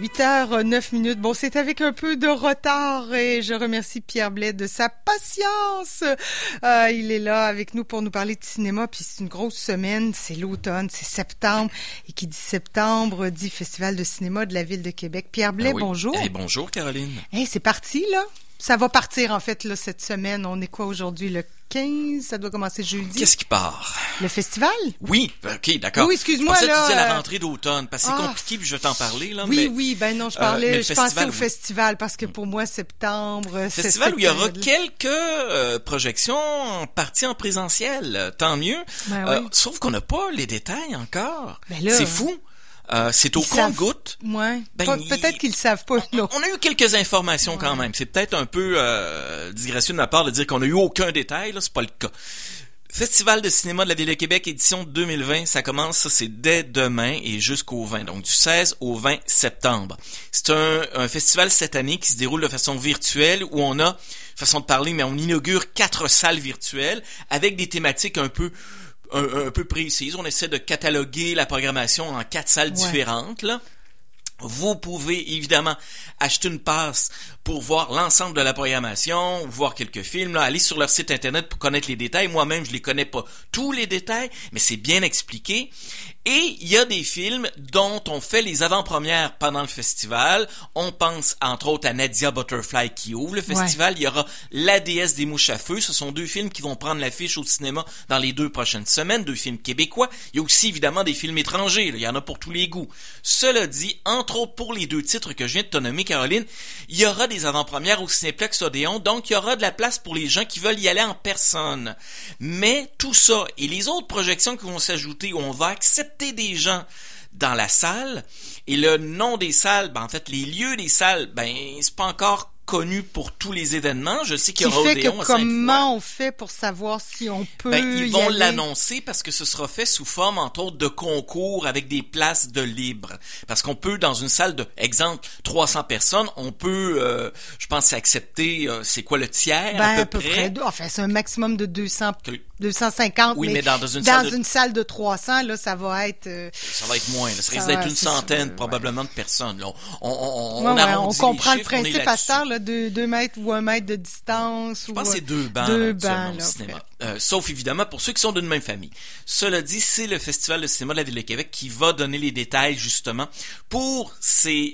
8h09. Bon, c'est avec un peu de retard et je remercie Pierre Blais de sa patience. Il est là avec nous pour nous parler de cinéma, puis c'est une grosse semaine, c'est l'automne, c'est septembre, et qui dit septembre dit Festival de cinéma de la Ville de Québec. Pierre Blais, bonjour. Hey, bonjour Caroline. Hey, c'est parti là. Ça va partir en fait là cette semaine. On est quoi aujourd'hui, le 15, ça doit commencer jeudi. Qu'est-ce qui part? Le festival? Oui, ok, d'accord. Oui, excuse-moi, je pensais là. Tu disais la rentrée d'automne, parce que c'est compliqué, puis je vais t'en parler, là. Oui, mais, oui, ben non, je pensais au festival, parce que pour moi, septembre, c'est... Festival où il y aura quelques projections, en partie en présentiel, tant mieux. Ben oui. Sauf qu'on n'a pas les détails encore. Ben là, c'est fou. C'est au compte-gouttes. Ouais. Ben, peut-être qu'ils le savent pas. Non. On a eu quelques informations quand même. C'est peut-être un peu disgracieux de ma part de dire qu'on a eu aucun détail. Là, c'est pas le cas. Festival de cinéma de la Ville de Québec, édition 2020, ça commence, ça, c'est dès demain et jusqu'au 20, donc du 16 au 20 septembre. C'est un festival cette année qui se déroule de façon virtuelle où on a, façon de parler, mais on inaugure 4 salles virtuelles avec des thématiques un peu précise. On essaie de cataloguer la programmation en 4 salles différentes, là. Vous pouvez évidemment acheter une passe pour voir l'ensemble de la programmation, voir quelques films, là, aller sur leur site internet pour connaître les détails. Moi-même, je les connais pas tous les détails, mais c'est bien expliqué. Et il y a des films dont on fait les avant-premières pendant le festival. On pense, entre autres, à Nadia Butterfly qui ouvre le festival. Il y aura La déesse des mouches à feu. Ce sont 2 films qui vont prendre l'affiche au cinéma dans les 2 prochaines semaines, 2 films québécois. Il y a aussi, évidemment, des films étrangers, là. Il y en a pour tous les goûts. Cela dit, entre autres, pour les 2 titres que je viens de te nommer, Caroline, il y aura des avant-premières au Cinéplex Odéon. Donc, il y aura de la place pour les gens qui veulent y aller en personne. Mais tout ça et les autres projections qui vont s'ajouter, où on va accepter des gens dans la salle, et le nom des salles, ben en fait les lieux des salles, ben c'est pas encore connu pour tous les événements. Je sais qu'il y aura Odéon à Sainte-Foy. Comment on fait pour savoir si on peut ils vont y aller? L'annoncer parce que ce sera fait sous forme, entre autres, de concours avec des places de libre. Parce qu'on peut, dans une salle de, exemple, 300 personnes, on peut, je pense, accepter, c'est quoi, le tiers, à peu près? Enfin, c'est un maximum de 200, 250. Oui, mais dans une salle de 300, là, ça va être... ça va être moins, là. Ça risque d'être une centaine, probablement, de personnes. Là, on comprend le principe à ça, là. 2 mètres ou 1 mètre de distance. Je pense que c'est 2 bancs. 2 bancs, là, au cinéma. Sauf, évidemment, pour ceux qui sont d'une même famille. Cela dit, c'est le Festival de cinéma de la Ville de Québec qui va donner les détails, justement, pour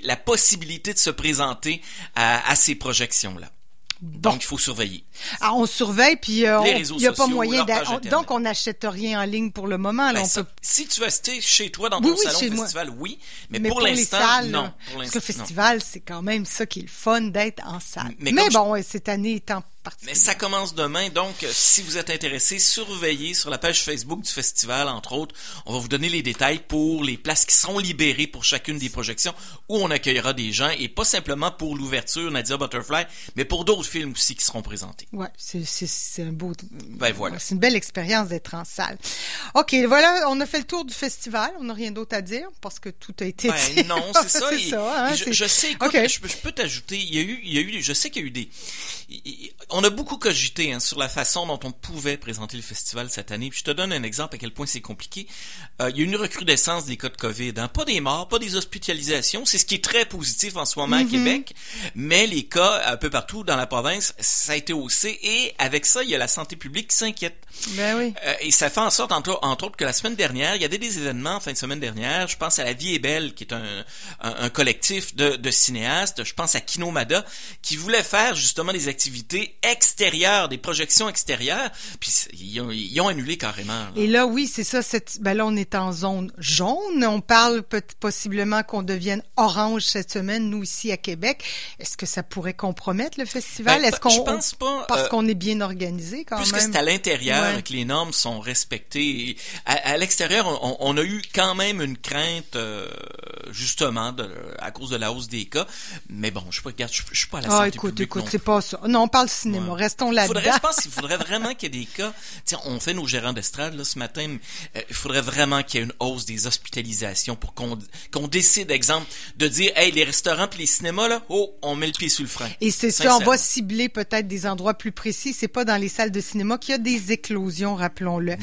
la possibilité de se présenter à ces projections-là. Bon. Donc, il faut surveiller. Ah, on surveille, puis il n'y a pas moyen d'acheter. Donc, on n'achète rien en ligne pour le moment. Là, si tu veux acheter chez toi, dans ton salon festival, oui. Mais pour l'instant, salles, non. Pour parce que le festival, c'est quand même ça qui est le fun d'être en salle. Mais bon, cette année étant particulière. Mais ça commence demain. Donc, si vous êtes intéressés, surveillez sur la page Facebook du festival, entre autres. On va vous donner les détails pour les places qui seront libérées pour chacune des projections où on accueillera des gens. Et pas simplement pour l'ouverture Nadia Butterfly, mais pour d'autres films aussi qui seront présentés. Ouais, c'est un beau... Ben voilà. C'est une belle expérience d'être en salle. OK, voilà, on a fait le tour du festival. On n'a rien d'autre à dire parce que tout a été dit. Ben non, c'est ça. Je sais, écoute, okay. Je peux t'ajouter, je sais qu'il y a eu des... on a beaucoup cogité sur la façon dont on pouvait présenter le festival cette année. Puis je te donne un exemple à quel point c'est compliqué. Il y a une recrudescence des cas de COVID. Pas des morts, pas des hospitalisations. C'est ce qui est très positif en ce moment à Québec. Mais les cas, un peu partout dans la province, ça a été haussé, et avec ça, il y a la santé publique qui s'inquiète. Ben oui. Et ça fait en sorte, entre autres, que la semaine dernière, il y avait des événements en fin de semaine dernière. Je pense à La Vie est belle, qui est un collectif de cinéastes. Je pense à Kinomada, qui voulait faire justement des activités extérieures, des projections extérieures, puis ils ont annulé carrément. Là. Et là, oui, c'est ça. Là, on est en zone jaune. On parle possiblement qu'on devienne orange cette semaine, nous, ici, à Québec. Est-ce que ça pourrait compromettre le festival? Je pense pas, parce qu'on est bien organisé quand même. Puisque c'est à l'intérieur que les normes sont respectées. Et à l'extérieur, on a eu quand même une crainte, justement, à cause de la hausse des cas. Mais bon, je suis pas à la santé publique. Écoute, c'est pas ça. Non, on parle cinéma. Ouais. Restons là-dedans. Je pense qu'il faudrait vraiment qu'il y ait des cas. Tiens, on fait nos gérants d'estrade là ce matin. Il faudrait vraiment qu'il y ait une hausse des hospitalisations pour qu'on décide, exemple, de dire, hey, les restaurants puis les cinémas là, oh, on met le pied sur le frein. Et c'est sûr, on va cibler peut-être des endroits plus précis. C'est pas dans les salles de cinéma qu'il y a des éclosions, rappelons-le.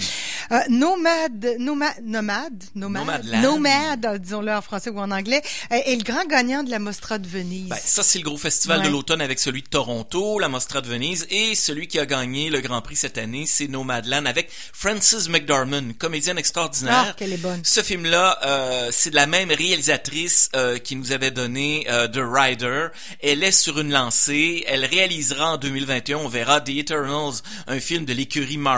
Nomadland, disons-le en français ou en anglais, est le grand gagnant de la Mostra de Venise. Ben, ça, c'est le gros festival de l'automne avec celui de Toronto, la Mostra de Venise, et celui qui a gagné le Grand Prix cette année, c'est Nomadland avec Frances McDormand, comédienne extraordinaire. Ah, qu'elle est bonne. Ce film-là, c'est de la même réalisatrice qui nous avait donné The Rider. Elle est sur une lancée. Elle réalisera en 2021, on verra, The Eternals, un film de l'écurie Marvel.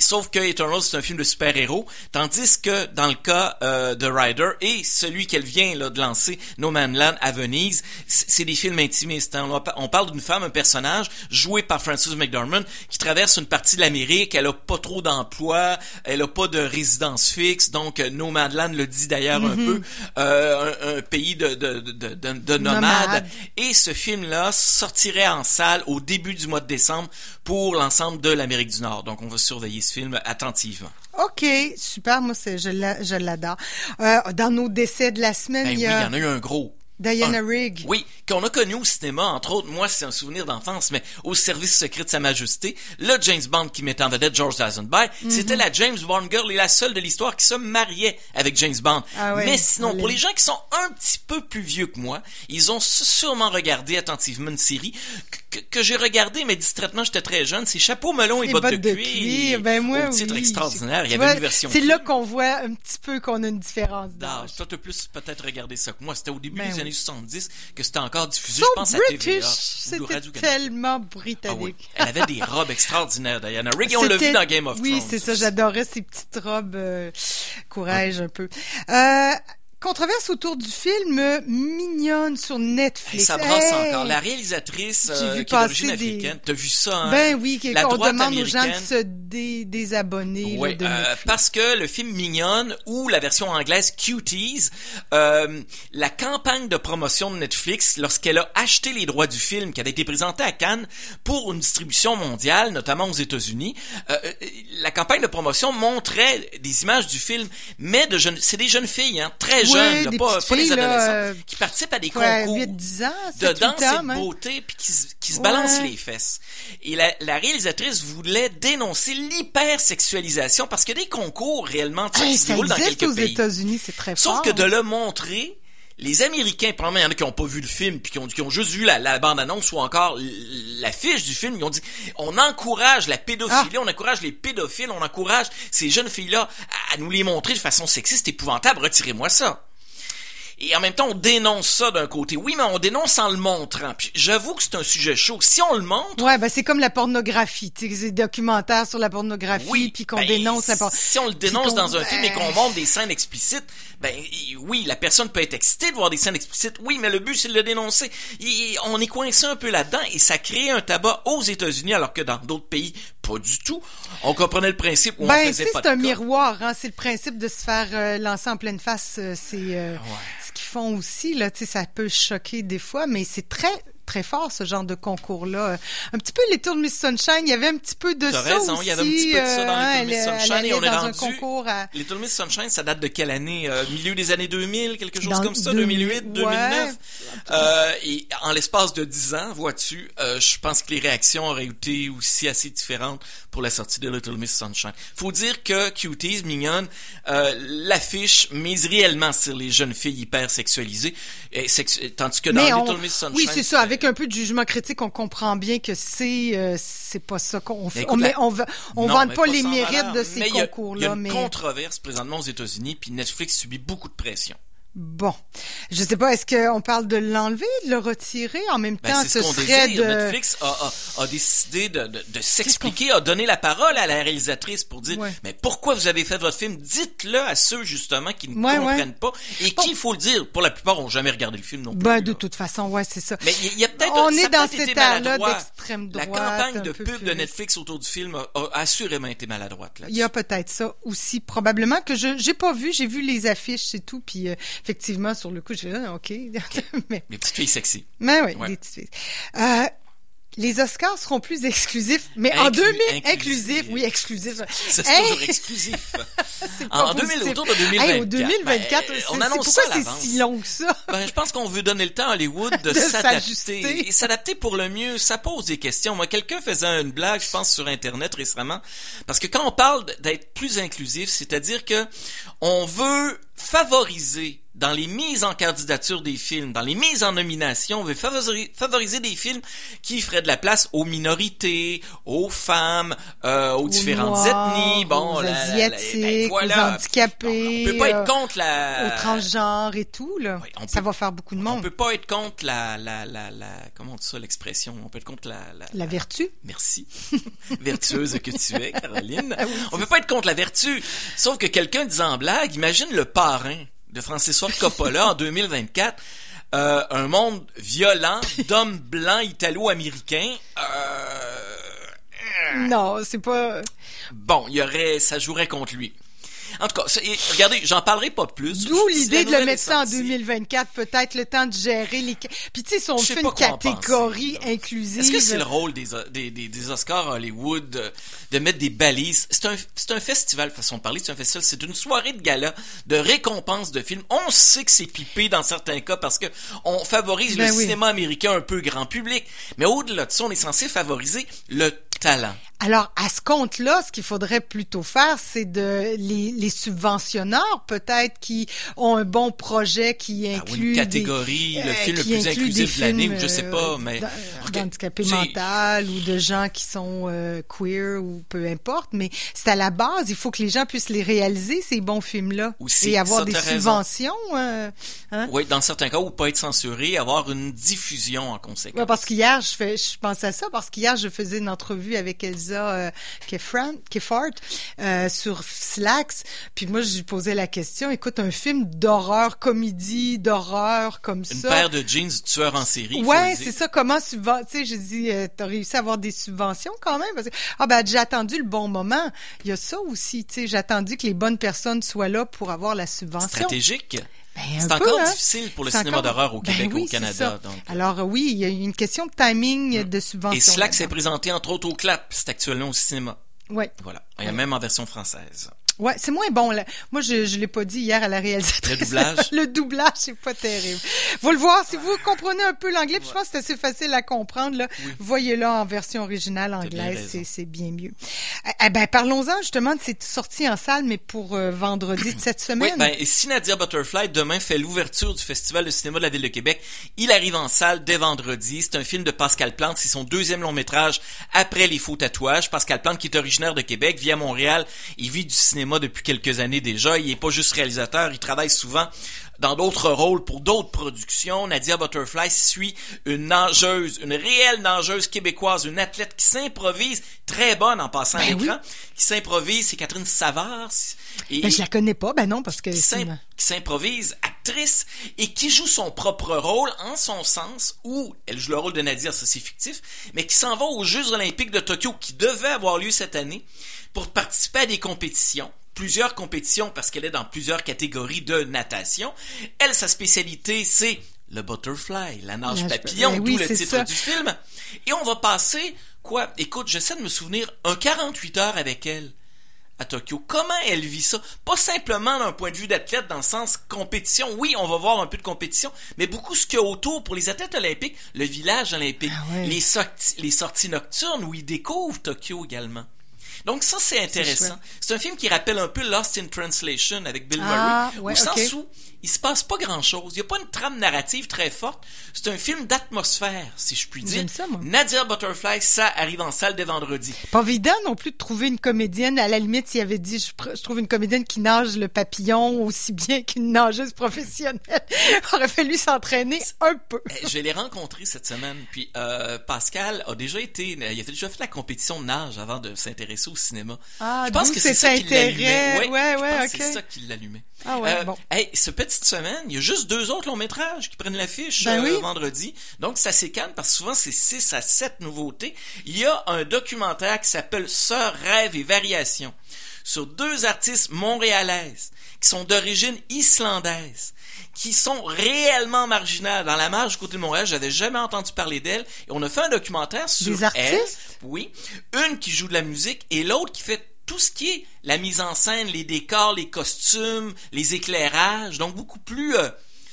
Sauf que Eternals, c'est un film de super-héros, tandis que dans le cas de Rider et celui qu'elle vient là de lancer, Nomadland à Venise, c'est des films intimistes. Hein? On parle d'une femme, un personnage joué par Frances McDormand qui traverse une partie de l'Amérique. Elle a pas trop d'emploi, elle a pas de résidence fixe. Donc Nomadland le dit d'ailleurs un peu, un pays de nomades. Et ce film-là sortirait en salle au début du mois de décembre pour l'ensemble de l'Amérique du Nord. Donc on va surveiller ce film attentivement. OK, super, moi je l'adore. Dans nos décès de la semaine, il y en a eu un gros. Diana Rigg. Oui, qu'on a connu au cinéma, entre autres, moi c'est un souvenir d'enfance, mais Au service secret de sa majesté, le James Bond qui mettait en vedette George Lazenby, c'était la James Bond girl et la seule de l'histoire qui se mariait avec James Bond. Ah ouais, mais sinon, pour les gens qui sont un petit peu plus vieux que moi, ils ont sûrement regardé attentivement une série que j'ai regardée, mais distraitement, j'étais très jeune, c'est Chapeau Melon et Botte de cuir. Ben moi, au titre extraordinaire, il y avait une version. C'est là qu'on voit un petit peu qu'on a une différence d'âge. Toi, t'as plus peut-être regardé ça que moi, c'était au début des années 70 que c'était encore diffusé, je pense, à TVA. C'était tellement britannique. Ah oui. Elle avait des robes extraordinaires, Diana Rigg, on l'a vu dans Game of Thrones. Oui, c'est ça, j'adorais ces petites robes courage un peu. Controverse autour du film Mignonne sur Netflix. Ça brasse encore. La réalisatrice qui est d'origine africaine, t'as vu ça, hein? Ben oui, on demande aux gens de se désabonner. Oui, parce que le film Mignonne ou la version anglaise Cuties, la campagne de promotion de Netflix, lorsqu'elle a acheté les droits du film qui avait été présenté à Cannes pour une distribution mondiale, notamment aux États-Unis, la campagne de promotion montrait des images du film, mais c'est des jeunes filles, hein, très jeunes, pas les adolescents, qui participent à des concours 8-10 ans, de danse et de beauté, puis qui se balancent les fesses. Et la réalisatrice voulait dénoncer l'hypersexualisation, parce que des concours réellement qui se déroulent dans quelques pays. Ça existe aux États-Unis, c'est très fort. Sauf que de le montrer, les Américains, probablement, il y en a qui n'ont pas vu le film, puis qui ont juste vu la bande-annonce ou encore l'affiche du film, ils ont dit, on encourage la pédophilie, on encourage les pédophiles, on encourage ces jeunes filles-là à nous les montrer de façon sexiste, épouvantable, retirez-moi ça. Et en même temps, on dénonce ça d'un côté. Oui, mais on dénonce en le montrant. Puis j'avoue que c'est un sujet chaud. Si on le montre... Ouais, ben c'est comme la pornographie. Tu sais, c'est documentaire sur la pornographie, oui, puis qu'on dénonce la pornographie. Si on le dénonce dans un film et qu'on montre des scènes explicites, ben oui, la personne peut être excitée de voir des scènes explicites. Oui, mais le but, c'est de le dénoncer. Et on est coincé un peu là-dedans et ça crée un tabac aux États-Unis, alors que dans d'autres pays, pas du tout. On comprenait le principe où on faisait pas de cas. Ben, c'est un miroir, hein. C'est le principe de se faire lancer en pleine face. Ce qu'ils font aussi, là, tu sais, ça peut choquer des fois, mais c'est très, très fort, ce genre de concours-là. Un petit peu Little Miss Sunshine, il y avait un petit peu de ça aussi. T'as raison, il y avait un petit peu de ça dans Little Miss Sunshine. Et on est rendu... Little Miss Sunshine, ça date de quelle année? Milieu des années 2000, quelque chose comme ça, 2008, 2009. Et en l'espace de 10 ans, vois-tu, je pense que les réactions auraient été aussi assez différentes pour la sortie de Little Miss Sunshine. Faut dire que Cuties, Mignonne, l'affiche mise réellement sur les jeunes filles hyper sexualisées, tandis que dans Little Miss Sunshine... Oui, c'est ça, avec un peu de jugement critique, on comprend bien que c'est pas ça qu'on fait. On vante pas les mérites de ces concours-là. Il y a une controverse présentement aux États-Unis, puis Netflix subit beaucoup de pression. Bon, je sais pas, est-ce qu'on parle de l'enlever, de le retirer en même temps? C'est ce qu'on désire. Netflix a décidé de s'expliquer, a donné la parole à la réalisatrice pour dire mais pourquoi vous avez fait votre film? Dites-le à ceux justement qui ne comprennent pas et qui, il faut le dire, pour la plupart ont jamais regardé le film non plus. Ben de toute façon, c'est ça. Mais il y a peut-être on est dans cet état-là d'extrême droite. La campagne de pub de Netflix autour du film a assurément été maladroite là-dessus. Il y a peut-être ça aussi, probablement que j'ai pas vu, j'ai vu les affiches, c'est tout, puis effectivement, sur le coup, je fais OK. Mais... les petites filles sexy. Mais oui, des petites filles. Les Oscars seront plus exclusifs, mais exclusifs. C'est toujours exclusif. C'est pas positif. Autour de 2024. Au 2024, on annonce pourquoi ça à l'avance. C'est si long que ça? Je pense qu'on veut donner le temps à Hollywood de s'adapter. Et s'adapter pour le mieux, ça pose des questions. Moi, quelqu'un faisait une blague, je pense, sur Internet récemment, parce que quand on parle d'être plus inclusif, c'est-à-dire que on veut favoriser dans les mises en candidature des films, dans les mises en nomination, on veut favoriser des films qui feraient de la place aux minorités, aux femmes, aux différentes ethnies, aux asiatiques, aux handicapés, on peut pas être contre la aux transgenres et tout là. Oui, ça va faire beaucoup de monde. On peut pas être contre la comment on dit ça l'expression, on peut être contre la vertu. Merci. Vertueuse que tu es, Caroline. Oui, on peut pas être contre la vertu. Sauf que quelqu'un disait en blague, imagine le parrain de Francis Ford Coppola en 2024, un monde violent d'hommes blancs italo-américains. Non, c'est pas... Bon, ça jouerait contre lui. En tout cas, regardez, j'en parlerai pas plus. D'où l'idée de le mettre ça en 2024, peut-être le temps de gérer les... Puis tu sais, si on fait une catégorie inclusive... Est-ce que c'est le rôle des Oscars à Hollywood de mettre des balises? C'est un festival, façon de parler, c'est un festival, c'est une soirée de gala, de récompense de films. On sait que c'est pipé dans certains cas parce que on favorise le cinéma américain un peu grand public, mais au-delà de ça, on est censé favoriser le talent. Alors, à ce compte-là, ce qu'il faudrait plutôt faire, c'est de les subventionneurs, peut-être, qui ont un bon projet qui inclut une catégorie, le film le plus inclusif de l'année, ou je sais pas, mais... D'handicapés mentaux ou de gens qui sont queer ou peu importe, mais c'est à la base, il faut que les gens puissent les réaliser, ces bons films-là, aussi, et avoir des subventions. Oui, dans certains cas, ou pas être censuré, avoir une diffusion en conséquence. Ouais, parce qu'hier, je pensais à ça, parce qu'hier, je faisais une entrevue avec Elsa Kefart sur Slax, puis moi je lui posais la question, écoute, un film d'horreur, comédie d'horreur comme ça, une paire de jeans tueur en série, c'est ça, comment tu sais, j'ai dit, t'as réussi à avoir des subventions quand même, parce que j'ai attendu le bon moment, il y a ça aussi, tu sais, j'ai attendu que les bonnes personnes soient là pour avoir la subvention stratégique. C'est encore difficile pour le cinéma d'horreur au Québec, au Canada. Donc. Alors oui, il y a une question de timing, de subvention. Et Slack s'est présenté entre autres au Clap, c'est actuellement au cinéma. Oui. Voilà, il y a même en version française. Ouais, c'est moins bon. Là. Moi, je l'ai pas dit hier à la réalisatrice. Le doublage. Le doublage, c'est pas terrible. Faut le voir. Si vous comprenez un peu l'anglais, puis je pense que c'est assez facile à comprendre, là. Oui. Voyez-le en version originale anglaise, c'est bien mieux. Eh ben, parlons-en justement de cette sortie en salle, mais pour vendredi de cette semaine. Oui, et si Nadia Butterfly, demain, fait l'ouverture du Festival de cinéma de la Ville de Québec, il arrive en salle dès vendredi. C'est un film de Pascal Plante. C'est son deuxième long-métrage après Les faux tatouages. Pascal Plante, qui est originaire de Québec, vit à Montréal. Il vit du cinéma depuis quelques années déjà. Il n'est pas juste réalisateur, il travaille souvent dans d'autres rôles pour d'autres productions. Nadia Butterfly suit une nageuse, une réelle nageuse québécoise, une athlète qui s'improvise, très bonne en passant à l'écran, qui s'improvise, c'est Catherine Savard. Je la connais pas, parce que... Qui s'improvise actrice et qui joue son propre rôle en son sens, où elle joue le rôle de Nadia, ça c'est fictif, mais qui s'en va aux Jeux Olympiques de Tokyo, qui devaient avoir lieu cette année, pour participer à des compétitions. Plusieurs compétitions, parce qu'elle est dans plusieurs catégories de natation. Elle, sa spécialité, c'est le butterfly, la nage papillon, d'où le titre du film. Et on va passer, j'essaie de me souvenir, un 48 heures avec elle à Tokyo. Comment elle vit ça? Pas simplement d'un point de vue d'athlète dans le sens compétition. Oui, on va voir un peu de compétition, mais beaucoup ce qu'il y a autour pour les athlètes olympiques, le village olympique, les sorties nocturnes où ils découvrent Tokyo également. Donc ça, c'est intéressant. C'est un film qui rappelle un peu Lost in Translation avec Bill Murray, au sens où il se passe pas grand-chose. Il n'y a pas une trame narrative très forte. C'est un film d'atmosphère, si je puis dire. J'aime ça, moi. Nadia Butterfly, ça arrive en salle dès vendredi. Pas évident non plus de trouver une comédienne. À la limite, s'il avait dit, je trouve une comédienne qui nage le papillon aussi bien qu'une nageuse professionnelle. Il aurait fallu s'entraîner un peu. Je l'ai rencontré cette semaine. Puis Pascal a déjà été... Il a déjà fait la compétition de nage avant de s'intéresser au cinéma. Je pense que c'est ça qui l'allumait. C'est ça qui l'allumait. Cette semaine, il y a juste 2 autres longs métrages qui prennent l'affiche vendredi. Donc, ça s'écane parce que souvent, c'est 6 à 7 nouveautés. Il y a un documentaire qui s'appelle « Sœurs, rêves et variations ». sur deux artistes montréalaises qui sont d'origine islandaise, qui sont réellement marginales. Dans la marge du côté de Montréal, j'avais jamais entendu parler d'elles. Et on a fait un documentaire sur des artistes? Elles. Oui. Une qui joue de la musique et l'autre qui fait tout ce qui est la mise en scène, les décors, les costumes, les éclairages. Donc, beaucoup plus...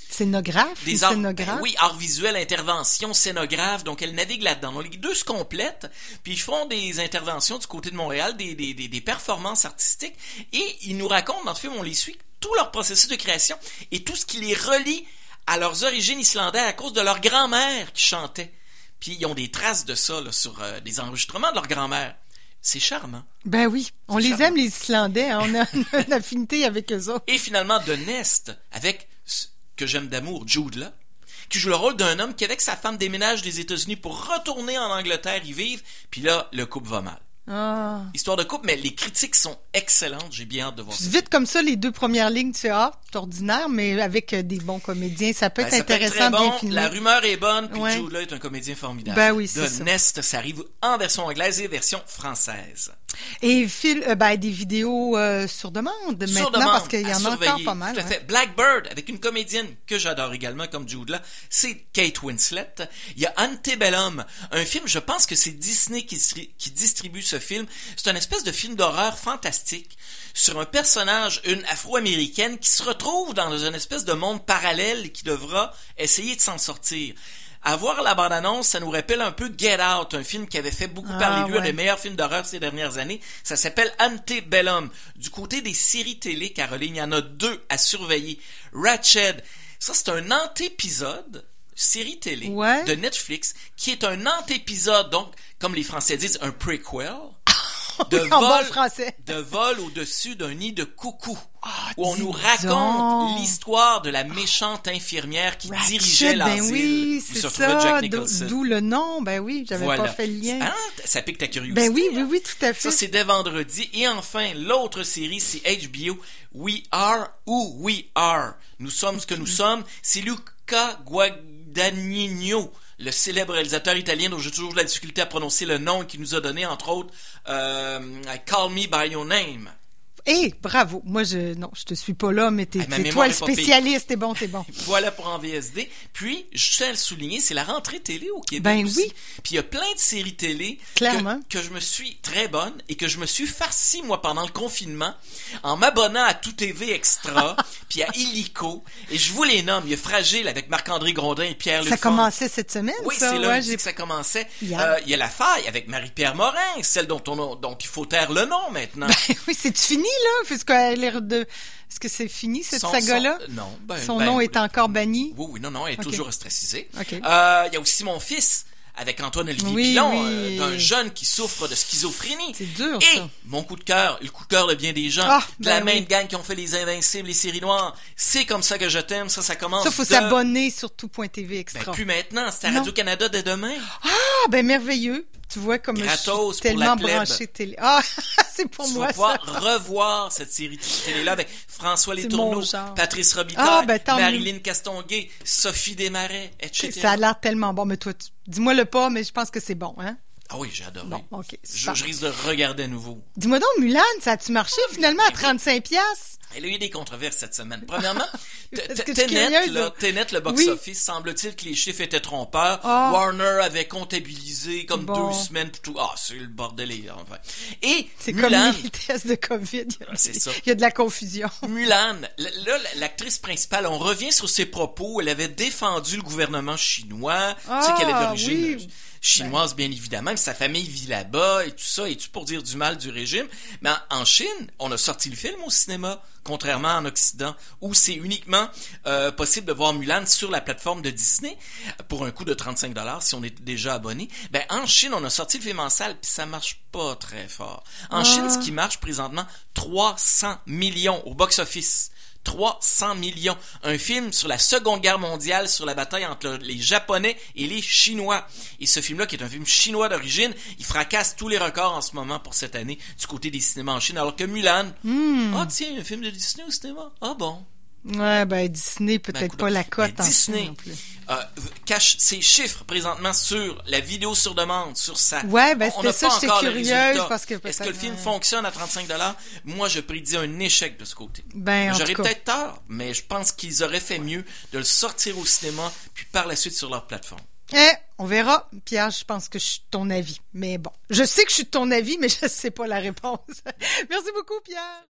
scénographe, des arts, scénographe. Ben oui, art visuel, intervention, scénographe. Donc, elle navigue là-dedans. Donc, les deux se complètent. Puis, ils font des interventions du côté de Montréal, des performances artistiques. Et ils nous racontent, dans le film, on les suit, tout leur processus de création et tout ce qui les relie à leurs origines islandaises à cause de leur grand-mère qui chantait. Puis, ils ont des traces de ça là, sur des enregistrements de leur grand-mère. C'est charmant. Ben oui, on les aime, les Islandais. Hein? On a une affinité avec eux autres. Et finalement, de Nest, avec... que j'aime d'amour, Jude Law, qui joue le rôle d'un homme qui, avec sa femme, déménage des États-Unis pour retourner en Angleterre y vivre, puis là, le couple va mal. Oh. Histoire de couple, mais les critiques sont excellentes, j'ai bien hâte de voir ça. Vite comme ça, les deux premières lignes, tu sais, c'est ordinaire, mais avec des bons comédiens, ça peut être intéressant, bien fini. La rumeur est bonne, puis Jude Law est un comédien formidable. Ben oui, c'est ça. Nest, ça arrive en version anglaise et version française. Et des vidéos sur demande maintenant, parce qu'il y en a encore pas mal. Tout à fait. Blackbird, avec une comédienne que j'adore également, comme Jude Law, c'est Kate Winslet. Il y a Antebellum, un film, je pense que c'est Disney qui distribue ce film. C'est une espèce de film d'horreur fantastique sur un personnage, une afro-américaine, qui se retrouve dans une espèce de monde parallèle qui devra essayer de s'en sortir. À voir la bande-annonce, ça nous rappelle un peu Get Out, un film qui avait fait beaucoup parler de lui, un des meilleurs films d'horreur ces dernières années. Ça s'appelle Antebellum. Du côté des séries télé, Caroline, il y en a deux à surveiller. Ratched, ça c'est un antépisode, série télé de Netflix, qui est un antépisode, donc, comme les Français disent, un prequel. De vol au-dessus d'un nid de coucou, où on nous raconte l'histoire de la méchante infirmière qui dirigeait l'asile. Ben oui, c'est ça, d'où le nom, ben oui, j'avais pas fait le lien. Ça pique ta curiosité. Ben oui, oui, tout à fait. Ça, c'est dès vendredi. Et enfin, l'autre série, c'est HBO, We Are Who We Are. Nous sommes ce que nous sommes. C'est Luca Guadagnino, le célèbre réalisateur italien dont j'ai toujours de la difficulté à prononcer le nom, qui nous a donné, entre autres, Call Me By Your Name. Hey, bravo! Moi, je te suis pas là, mais t'es toi le spécialiste. T'es bon. Voilà pour en VSD. Puis, je tiens à le souligner, c'est la rentrée télé au Québec. Ben aussi. Oui. Puis, il y a plein de séries télé que je me suis très bonne et que je me suis farci, moi, pendant le confinement, en m'abonnant à Tout.tv Extra, puis à Illico. Et je vous les nomme. Il y a Fragile avec Marc-André Grondin et Pierre Lefond. Ça commençait cette semaine, oui, ça? Oui, c'est lundi que ça commençait. Il y a La Faille avec Marie-Pierre Morin, celle dont il faut taire le nom maintenant. Ben oui, c'est fini. Là, est-ce que c'est fini cette saga-là? Non. Son nom est encore banni? Oui, non, elle est toujours ostracisée. Okay. Il y a aussi Mon fils, avec Antoine Olivier Pilon, d'un jeune qui souffre de schizophrénie. C'est dur, et ça. Mon coup de cœur, le coup de cœur de bien des gens, de la même gang qui ont fait Les Invincibles, les séries noires, c'est comme ça que je t'aime, ça commence. Ça, faut s'abonner sur tout.tv Extra. Ben, plus maintenant, c'est à Radio-Canada dès demain. Ah, ben merveilleux. Tu vois comme je suis tellement branchée télé. Ah, c'est pour moi ça. Tu vas pouvoir revoir cette série télé-là avec François Letourneau, Patrice Robitaille, Marilyn Castonguay, Sophie Desmarais, etc. Ça a l'air tellement bon, mais toi, dis-moi le pas, mais je pense que c'est bon, hein? Ah oui, j'ai adoré. Bon, OK. Je risque de regarder à nouveau. Dis-moi donc, Mulan, ça a-tu marché finalement à 35$? Il y a eu des controverses cette semaine. Premièrement, Tenet, le box-office, semble-t-il que les chiffres étaient trompeurs. Oh. Warner avait comptabilisé comme 2 semaines. C'est le bordel. Enfin. Et c'est Mulan, comme les tests de COVID. Il y a de la confusion. Mulan, là, l'actrice principale, on revient sur ses propos. Elle avait défendu le gouvernement chinois. Tu sais qu'elle est d'origine... Oui. Chinoise, bien évidemment, mais sa famille vit là-bas et tout ça, et tout pour dire du mal du régime. Mais en Chine, on a sorti le film au cinéma, contrairement en Occident, où c'est uniquement possible de voir Mulan sur la plateforme de Disney pour un coût de 35$ si on est déjà abonné. Ben, en Chine, on a sorti le film en salle, puis ça marche pas très fort. En Chine, ce qui marche présentement, 300 millions au box-office. 300 millions. Un film sur la Seconde Guerre mondiale, sur la bataille entre les Japonais et les Chinois. Et ce film-là, qui est un film chinois d'origine, il fracasse tous les records en ce moment pour cette année du côté des cinémas en Chine. Alors que Mulan, un film de Disney au cinéma? Ah bon? Ouais, ben Disney, peut-être pas la cote. Disney cache ses chiffres présentement sur la vidéo sur demande, sur sa... Ouais, ben c'était ça, j'étais curieuse. Parce que est-ce que le film fonctionne à 35$? Moi, je prédis un échec de ce côté. Ben, j'aurais peut-être tort, mais je pense qu'ils auraient fait mieux de le sortir au cinéma, puis par la suite sur leur plateforme. On verra. Pierre, je pense que je suis de ton avis. Mais bon, je sais que je suis de ton avis, mais je ne sais pas la réponse. Merci beaucoup, Pierre.